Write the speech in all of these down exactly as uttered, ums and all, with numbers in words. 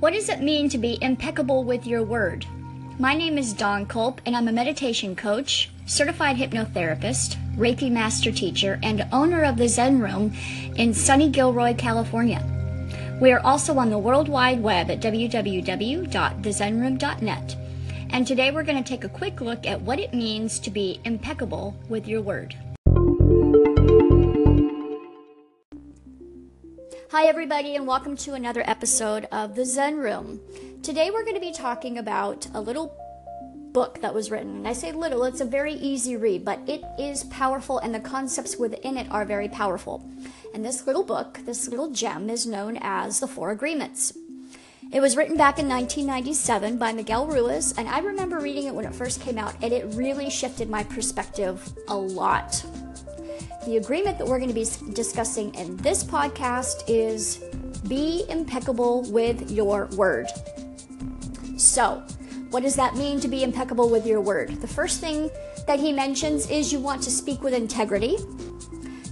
What does it mean to be impeccable with your word? My name is Dawn Culp, and I'm a meditation coach, certified hypnotherapist, Reiki master teacher, and owner of the Zen Room in sunny Gilroy, California. We are also on the World Wide Web at w w w dot the zen room dot net. And today we're going to take a quick look at what it means to be impeccable with your word. Hi everybody, and welcome to another episode of the Zen Room. Today we're going to be talking about a little book that was written. And I say little, it's a very easy read, but it is powerful and the concepts within it are very powerful. And this little book, this little gem, is known as The Four Agreements. It was written back in nineteen ninety-seven by Miguel Ruiz, and I remember reading it when it first came out, and it really shifted my perspective a lot. The agreement that we're going to be discussing in this podcast is be impeccable with your word. So, what does that mean to be impeccable with your word? The first thing that he mentions is you want to speak with integrity,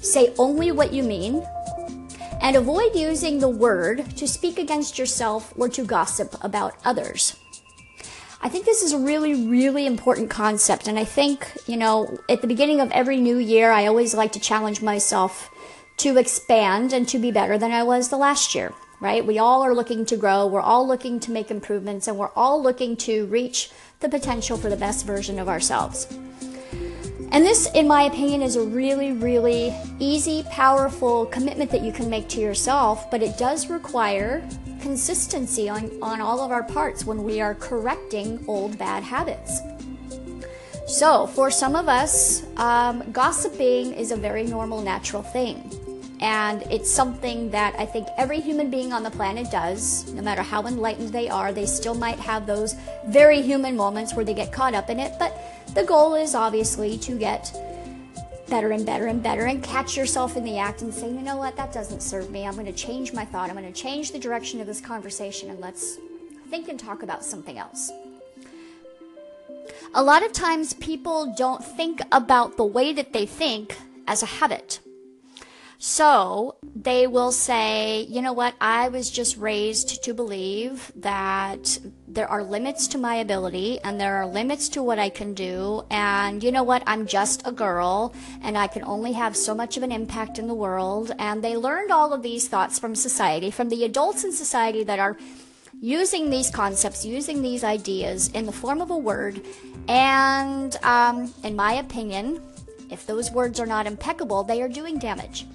say only what you mean, and avoid using the word to speak against yourself or to gossip about others. I think this is a really, really important concept, and I think, you know, at the beginning of every new year, I always like to challenge myself to expand and to be better than I was the last year, right? We all are looking to grow, we're all looking to make improvements, and we're all looking to reach the potential for the best version of ourselves. And this, in my opinion, is a really, really easy, powerful commitment that you can make to yourself, but it does require consistency on, on all of our parts when we are correcting old bad habits. So, for some of us, um, gossiping is a very normal, natural thing. And it's something that I think every human being on the planet does. No matter how enlightened they are, they still might have those very human moments where they get caught up in it. But the goal is obviously to get better and better and better and catch yourself in the act and say, you know what, that doesn't serve me. I'm going to change my thought. I'm going to change the direction of this conversation, and let's think and talk about something else. A lot of times people don't think about the way that they think as a habit. So they will say, you know what, I was just raised to believe that there are limits to my ability and there are limits to what I can do. And you know what, I'm just a girl and I can only have so much of an impact in the world. And they learned all of these thoughts from society, from the adults in society that are using these concepts, using these ideas in the form of a word. And um, in my opinion, if those words are not impeccable, they are doing damage.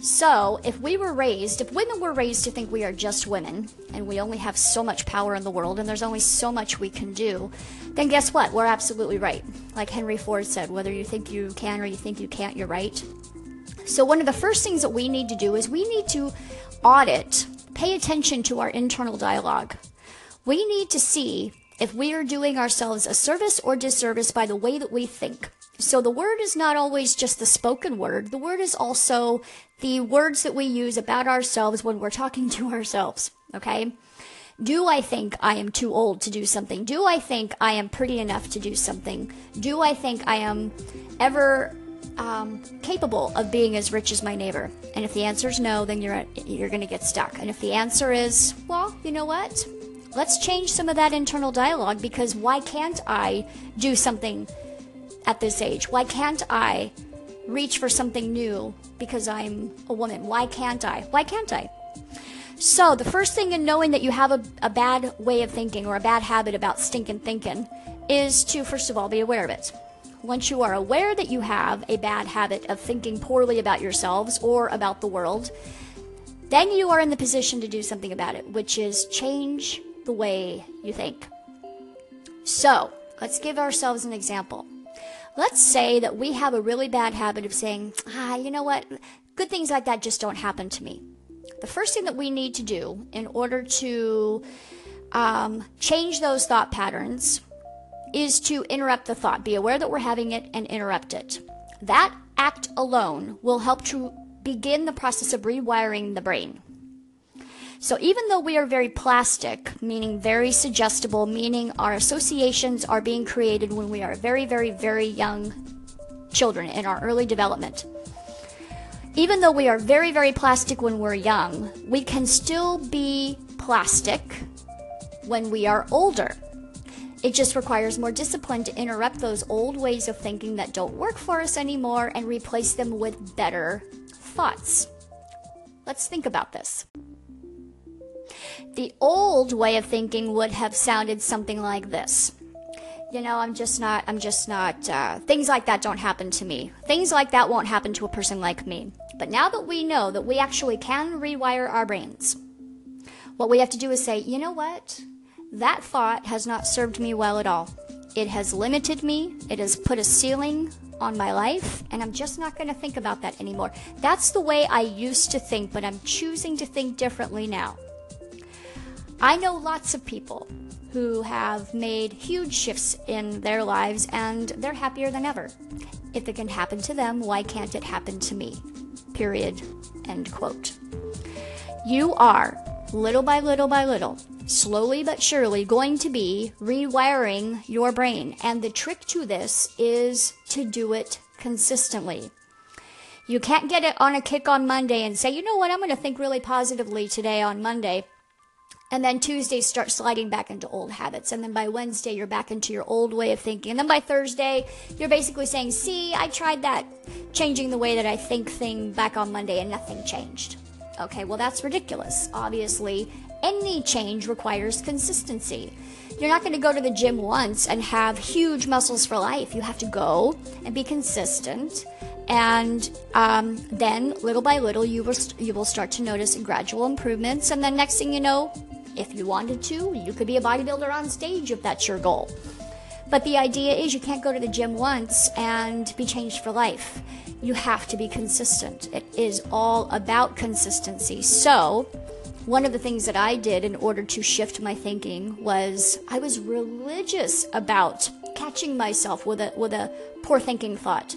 So if we were raised, if women were raised to think we are just women and we only have so much power in the world and there's only so much we can do, then guess what? We're absolutely right. Like Henry Ford said, whether you think you can or you think you can't, you're right. So one of the first things that we need to do is we need to audit, pay attention to our internal dialogue. We need to see if we are doing ourselves a service or disservice by the way that we think. So the word is not always just the spoken word. The word is also the words that we use about ourselves when we're talking to ourselves, okay? Do I think I am too old to do something? Do I think I am pretty enough to do something? Do I think I am ever um, capable of being as rich as my neighbor? And if the answer is no, then you're, you're going to get stuck. And if the answer is, well, you know what? Let's change some of that internal dialogue, because why can't I do something at this age? Why can't I reach for something new because I'm a woman? Why can't I? Why can't I? So the first thing in knowing that you have a, a bad way of thinking or a bad habit about stinking thinking is to, first of all, be aware of it. Once you are aware that you have a bad habit of thinking poorly about yourselves or about the world, then you are in the position to do something about it, which is change the way you think. So let's give ourselves an example. Let's say that we have a really bad habit of saying, ah, you know what, good things like that just don't happen to me. The first thing that we need to do in order to um, change those thought patterns is to interrupt the thought. Be aware that we're having it and interrupt it. That act alone will help to begin the process of rewiring the brain. So even though we are very plastic, meaning very suggestible, meaning our associations are being created when we are very, very, very young children in our early development, even though we are very, very plastic when we're young, we can still be plastic when we are older. It just requires more discipline to interrupt those old ways of thinking that don't work for us anymore and replace them with better thoughts. Let's think about this. The old way of thinking would have sounded something like this. You know, I'm just not, I'm just not, uh, things like that don't happen to me. Things like that won't happen to a person like me. But now that we know that we actually can rewire our brains, what we have to do is say, you know what? That thought has not served me well at all. It has limited me. It has put a ceiling on my life, and I'm just not going to think about that anymore. That's the way I used to think, but I'm choosing to think differently now. I know lots of people who have made huge shifts in their lives, and they're happier than ever. If it can happen to them, why can't it happen to me? Period. End quote. You are, little by little by little, slowly but surely going to be rewiring your brain. And the trick to this is to do it consistently. You can't get it on a kick on Monday and say, you know what, I'm going to think really positively today on Monday. And then Tuesday start sliding back into old habits. And then by Wednesday, you're back into your old way of thinking. And then by Thursday, you're basically saying, see, I tried that changing the way that I think thing back on Monday and nothing changed. Okay, well, that's ridiculous. Obviously, any change requires consistency. You're not going to go to the gym once and have huge muscles for life. You have to go and be consistent. And um, then little by little, you will, you will start to notice gradual improvements. And then next thing you know, if you wanted to, you could be a bodybuilder on stage if that's your goal. But the idea is you can't go to the gym once and be changed for life. You have to be consistent. It is all about consistency. So one of the things that I did in order to shift my thinking was I was religious about catching myself with a, with a poor thinking thought.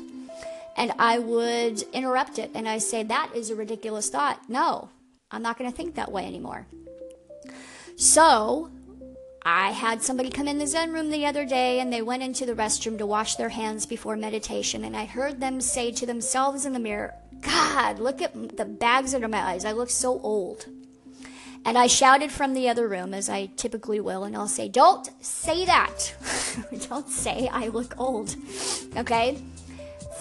And I would interrupt it and I say, that is a ridiculous thought. No, I'm not going to think that way anymore. So I had somebody come in the Zen room the other day, and they went into the restroom to wash their hands before meditation, and I heard them say to themselves in the mirror, God, look at the bags under my eyes. I look so old. And I shouted from the other room, as I typically will, and I'll say, don't say that. Don't say I look old, okay?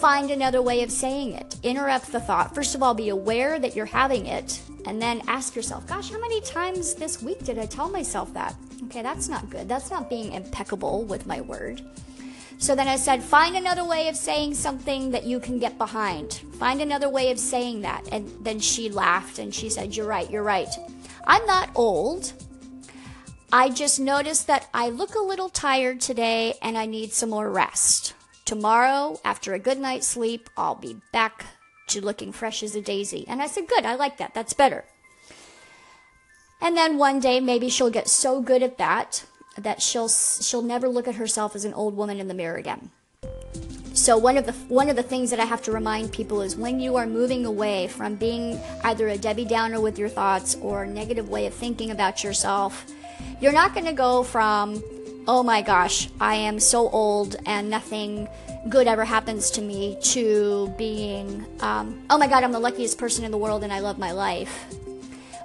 Find another way of saying it. Interrupt the thought. First of all, be aware that you're having it, and then ask yourself, gosh, how many times this week did I tell myself that? Okay, that's not good. That's not being impeccable with my word. So then I said, find another way of saying something that you can get behind. Find another way of saying that. And then she laughed and she said, you're right, you're right. I'm not old. I just noticed that I look a little tired today and I need some more rest. Tomorrow, after a good night's sleep, I'll be back to looking fresh as a daisy. And I said, good, I like that. That's better. And then one day, maybe she'll get so good at that, that she'll she'll never look at herself as an old woman in the mirror again. So one of the one of the things that I have to remind people is when you are moving away from being either a Debbie Downer with your thoughts or a negative way of thinking about yourself, you're not going to go from, oh my gosh, I am so old and nothing good ever happens to me, to being, um, oh my God, I'm the luckiest person in the world and I love my life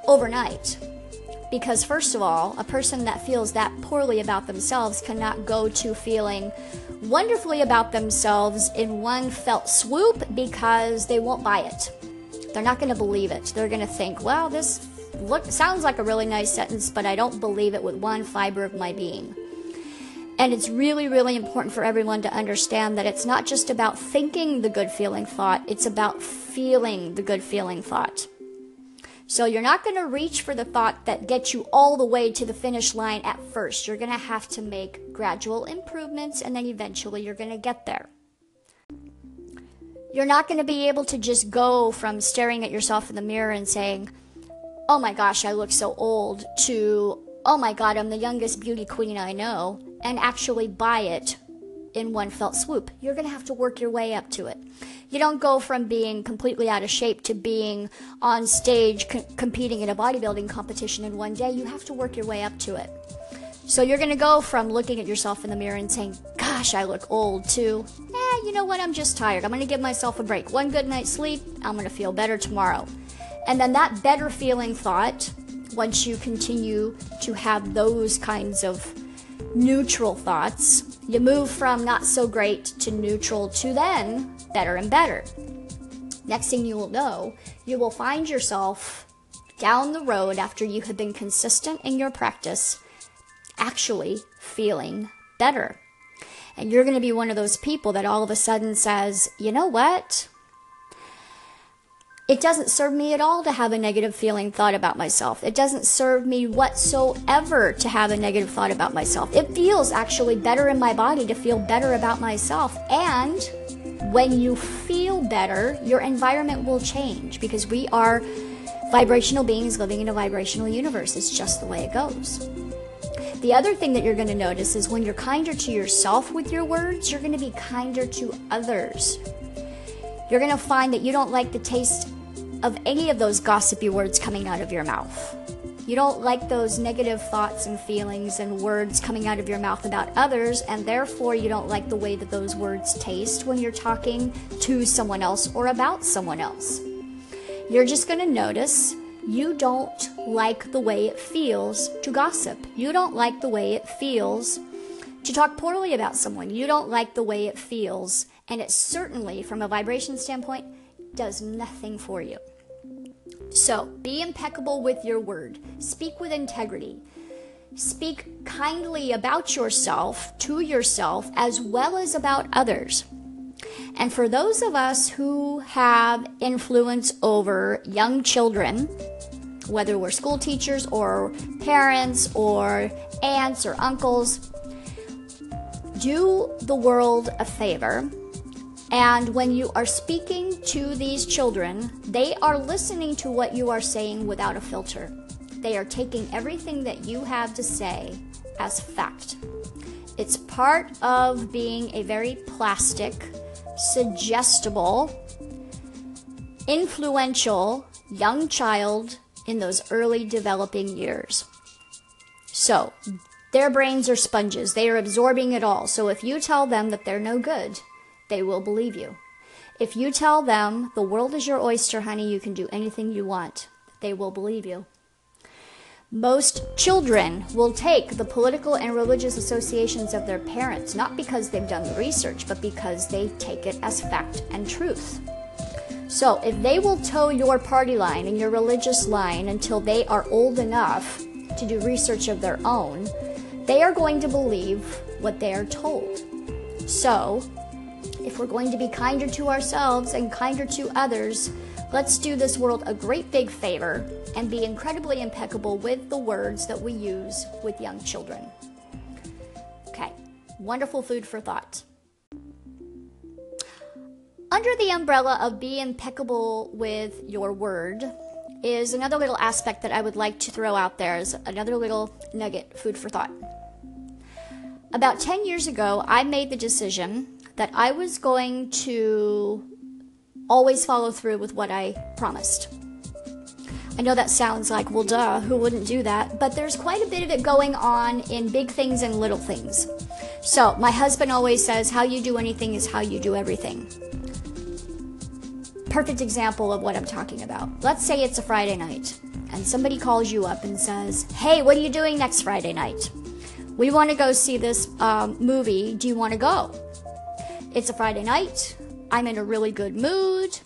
overnight. Because first of all, a person that feels that poorly about themselves cannot go to feeling wonderfully about themselves in one felt swoop, because they won't buy it. They're not going to believe it. They're going to think, well, this look, sounds like a really nice sentence, but I don't believe it with one fiber of my being. And it's really, really important for everyone to understand that it's not just about thinking the good feeling thought. It's about feeling the good feeling thought. So you're not going to reach for the thought that gets you all the way to the finish line at first. You're going to have to make gradual improvements, and then eventually you're going to get there. You're not going to be able to just go from staring at yourself in the mirror and saying, oh my gosh, I look so old, to, oh my God, I'm the youngest beauty queen I know, and actually buy it in one felt swoop. You're going to have to work your way up to it. You don't go from being completely out of shape to being on stage co- competing in a bodybuilding competition in one day. You have to work your way up to it. So you're going to go from looking at yourself in the mirror and saying, gosh, I look old, to, eh, you know what, I'm just tired. I'm going to give myself a break. One good night's sleep, I'm going to feel better tomorrow. And then that better feeling thought, once you continue to have those kinds of neutral thoughts, you move from not so great to neutral to then better and better. Next thing you will know, you will find yourself down the road after you have been consistent in your practice, actually feeling better. And you're going to be one of those people that all of a sudden says, you know what? It doesn't serve me at all to have a negative feeling thought about myself. It doesn't serve me whatsoever to have a negative thought about myself. It feels actually better in my body to feel better about myself. And when you feel better, your environment will change, because we are vibrational beings living in a vibrational universe. It's just the way it goes. The other thing that you're going to notice is when you're kinder to yourself with your words, you're going to be kinder to others. You're going to find that you don't like the taste of any of those gossipy words coming out of your mouth. You don't like those negative thoughts and feelings and words coming out of your mouth about others, and therefore you don't like the way that those words taste when you're talking to someone else or about someone else. You're just going to notice you don't like the way it feels to gossip. You don't like the way it feels to talk poorly about someone. You don't like the way it feels, and it certainly, from a vibration standpoint, does nothing for you. So, be impeccable with your word. Speak with integrity. Speak kindly about yourself, to yourself, as well as about others. And for those of us who have influence over young children, whether we're school teachers or parents or aunts or uncles, do the world a favor. And when you are speaking to these children, they are listening to what you are saying without a filter. They are taking everything that you have to say as fact. It's part of being a very plastic, suggestible, influential young child in those early developing years. So, their brains are sponges. They are absorbing it all. So if you tell them that they're no good, they will believe you. If you tell them the world is your oyster, honey, you can do anything you want, they will believe you. Most children will take the political and religious associations of their parents, not because they've done the research, but because they take it as fact and truth. So if they will toe your party line and your religious line until they are old enough to do research of their own, they are going to believe what they are told. So, if we're going to be kinder to ourselves and kinder to others, let's do this world a great big favor and be incredibly impeccable with the words that we use with young children. Okay, wonderful food for thought. Under the umbrella of be impeccable with your word is another little aspect that I would like to throw out there as another little nugget, food for thought. About ten years ago, I made the decision that I was going to always follow through with what I promised. I know that sounds like, well, duh, who wouldn't do that? But there's quite a bit of it going on in big things and little things. So my husband always says, how you do anything is how you do everything. Perfect example of what I'm talking about. Let's say it's a Friday night and somebody calls you up and says, hey, what are you doing next Friday night? We want to go see this um, movie. Do you want to go? It's a Friday night. I'm in a really good mood.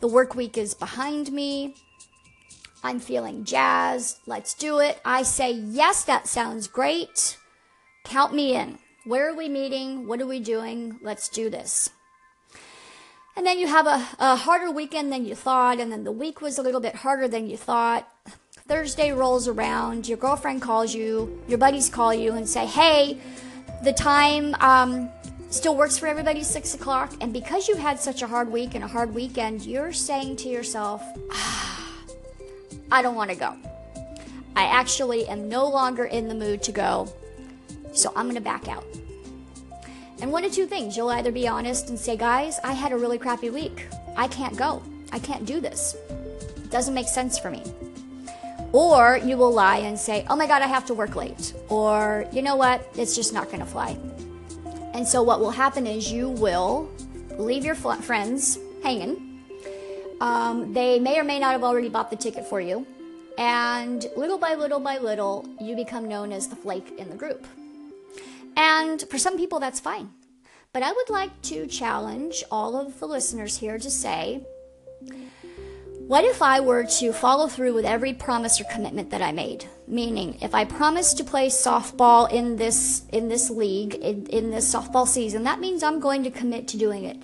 The work week is behind me. I'm feeling jazzed. Let's do it. I say, yes, that sounds great. Count me in. Where are we meeting? What are we doing? Let's do this. And then you have a, a harder weekend than you thought, and then the week was a little bit harder than you thought. Thursday rolls around. Your girlfriend calls you. Your buddies call you and say, hey, the time um, still works for everybody, six o'clock. And because you've had such a hard week and a hard weekend, you're saying to yourself, ah, I don't want to go. I actually am no longer in the mood to go, so I'm going to back out. And one of two things, you'll either be honest and say, guys, I had a really crappy week. I can't go. I can't do this. It doesn't make sense for me. Or you will lie and say, oh my God, I have to work late. Or, you know what, it's just not going to fly. And so what will happen is you will leave your friends hanging. Um, they may or may not have already bought the ticket for you. And little by little by little, you become known as the flake in the group. And for some people, that's fine. But I would like to challenge all of the listeners here to say, what if I were to follow through with every promise or commitment that I made? Meaning, if I promise to play softball in this in this league, in, in this softball season, that means I'm going to commit to doing it.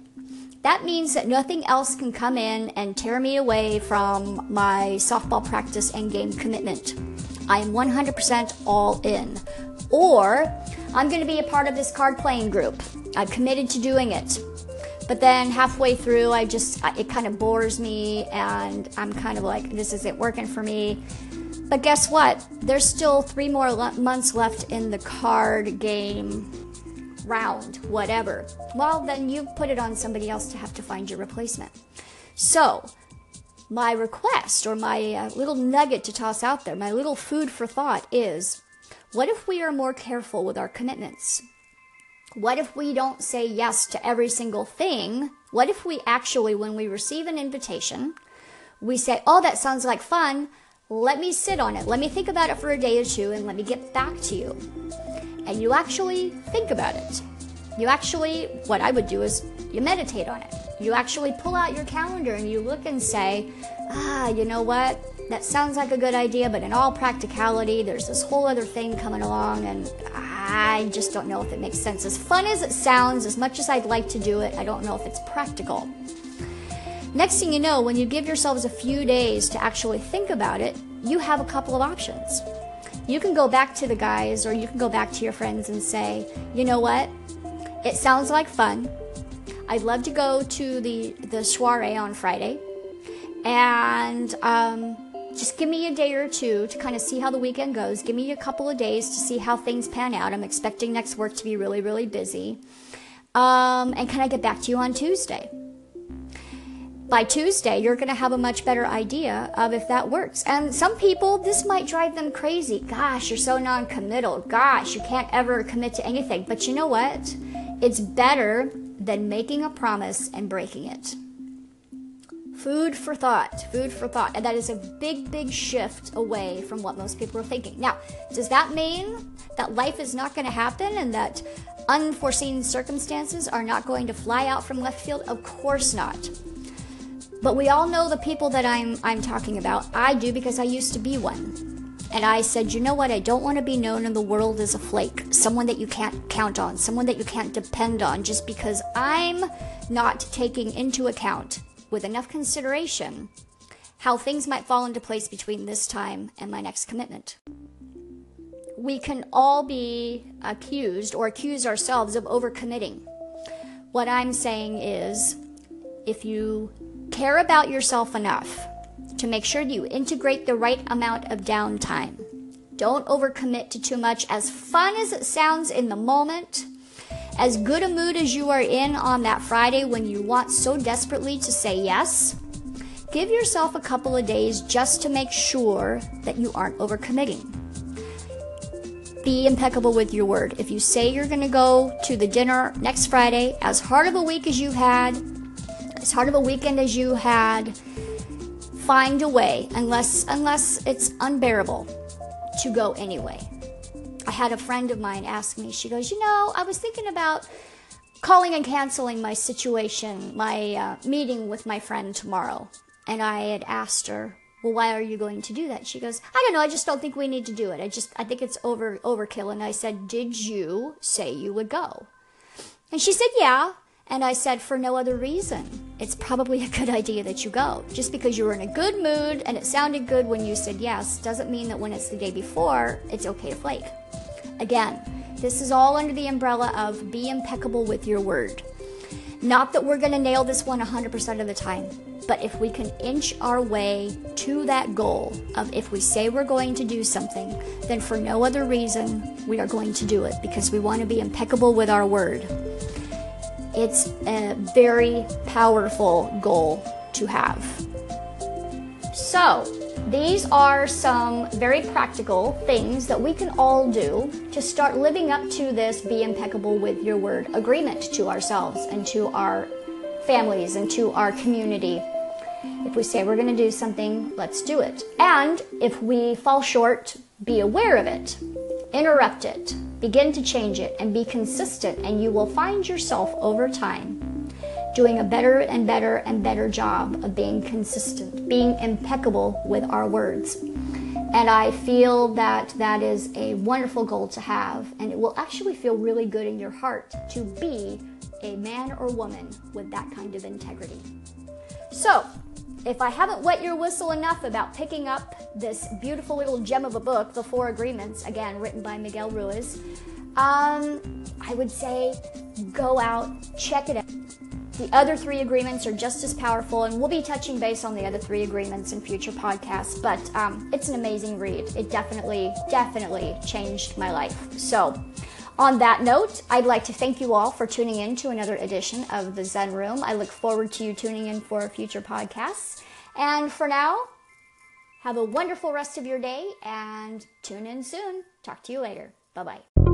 That means that nothing else can come in and tear me away from my softball practice and game commitment. I am one hundred percent all in. Or, I'm going to be a part of this card playing group. I've committed to doing it. But then halfway through, I just, it kind of bores me and I'm kind of like, this isn't working for me. But guess what? There's still three more le- months left in the card game round, whatever. Well, then you put it on somebody else to have to find your replacement. So my request, or my uh, little nugget to toss out there, my little food for thought is, what if we are more careful with our commitments? What if we don't say yes to every single thing? What if we actually, when we receive an invitation, we say, oh, that sounds like fun. Let me sit on it. Let me think about it for a day or two and let me get back to you. And you actually think about it. You actually, what I would do is you meditate on it. You actually pull out your calendar and you look and say, ah, you know what? That sounds like a good idea, but in all practicality, there's this whole other thing coming along and I just don't know if it makes sense. As fun as it sounds, as much as I'd like to do it, I don't know if it's practical. Next thing you know, when you give yourselves a few days to actually think about it, you have a couple of options. You can go back to the guys or you can go back to your friends and say, you know what? It sounds like fun. I'd love to go to the, the soiree on Friday. And um, just give me a day or two to kind of see how the weekend goes. Give me a couple of days to see how things pan out. I'm expecting next work to be really, really busy. Um, and can I get back to you on Tuesday? By Tuesday, you're going to have a much better idea of if that works. And some people, this might drive them crazy. Gosh, you're so non-committal. Gosh, you can't ever commit to anything. But you know what? It's better than making a promise and breaking it. Food for thought, food for thought. And that is a big, big shift away from what most people are thinking. Now, does that mean that life is not going to happen and that unforeseen circumstances are not going to fly out from left field? Of course not. But we all know the people that I'm, I'm talking about. I do because I used to be one. And I said, you know what? I don't want to be known in the world as a flake, someone that you can't count on, someone that you can't depend on just because I'm not taking into account with enough consideration how things might fall into place between this time and my next commitment. We can all be accused or accuse ourselves of overcommitting. What I'm saying is, if you care about yourself enough to make sure you integrate the right amount of downtime, don't overcommit to too much. As fun as it sounds in the moment, as good a mood as you are in on that Friday when you want so desperately to say yes, give yourself a couple of days just to make sure that you aren't overcommitting. Be impeccable with your word. If you say you're going to go to the dinner next Friday, as hard of a week as you had, as hard of a weekend as you had, find a way, unless, unless it's unbearable, to go anyway. I had a friend of mine ask me, she goes, you know, I was thinking about calling and canceling my situation, my uh, meeting with my friend tomorrow. And I had asked her, well, why are you going to do that? She goes, I don't know. I just don't think we need to do it. I just, I think it's over overkill. And I said, did you say you would go? And she said, yeah. And I said, for no other reason. It's probably a good idea that you go. Just because you were in a good mood and it sounded good when you said yes, doesn't mean that when it's the day before, it's okay to flake. Again, this is all under the umbrella of be impeccable with your word. Not that we're going to nail this one one hundred percent of the time, but if we can inch our way to that goal of if we say we're going to do something, then for no other reason, we are going to do it because we want to be impeccable with our word. It's a very powerful goal to have. So, these are some very practical things that we can all do to start living up to this be impeccable with your word agreement to ourselves and to our families and to our community. If we say we're going to do something, let's do it. And if we fall short, be aware of it, interrupt it, begin to change it, and be consistent, and you will find yourself over time doing a better and better and better job of being consistent, being impeccable with our words. And I feel that that is a wonderful goal to have, and it will actually feel really good in your heart to be a man or woman with that kind of integrity. So, if I haven't wet your whistle enough about picking up this beautiful little gem of a book, The Four Agreements, again, written by Miguel Ruiz, um, I would say go out, check it out. The other three agreements are just as powerful, and we'll be touching base on the other three agreements in future podcasts, but um, it's an amazing read. It definitely, definitely changed my life. So on that note, I'd like to thank you all for tuning in to another edition of The Zen Room. I look forward to you tuning in for future podcasts. And for now, have a wonderful rest of your day, and tune in soon. Talk to you later. Bye-bye.